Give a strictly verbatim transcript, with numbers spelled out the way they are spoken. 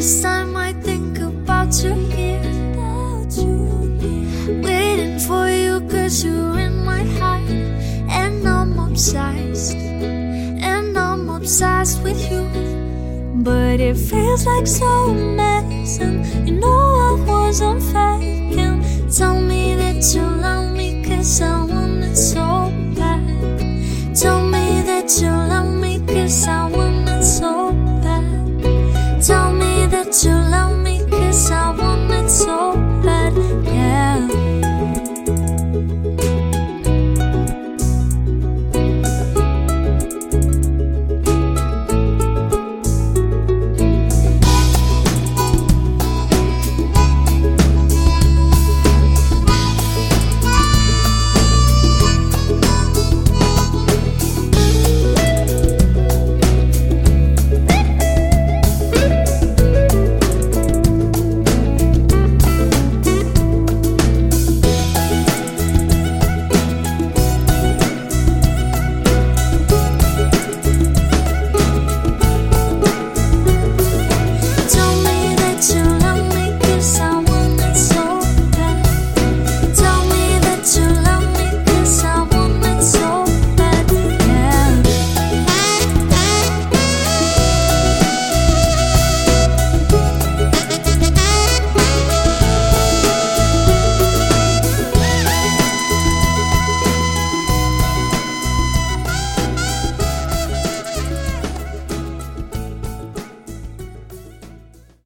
this time I think about you here, waiting for you, cause you're in my heart. And I'm obsessed, and I'm obsessed with you. But it feels like so amazing. You know I wasn't faking. Tell me that you love me, cause I want it so bad. Tell me that you love me, cause I want it so bad. Tell me that you love me.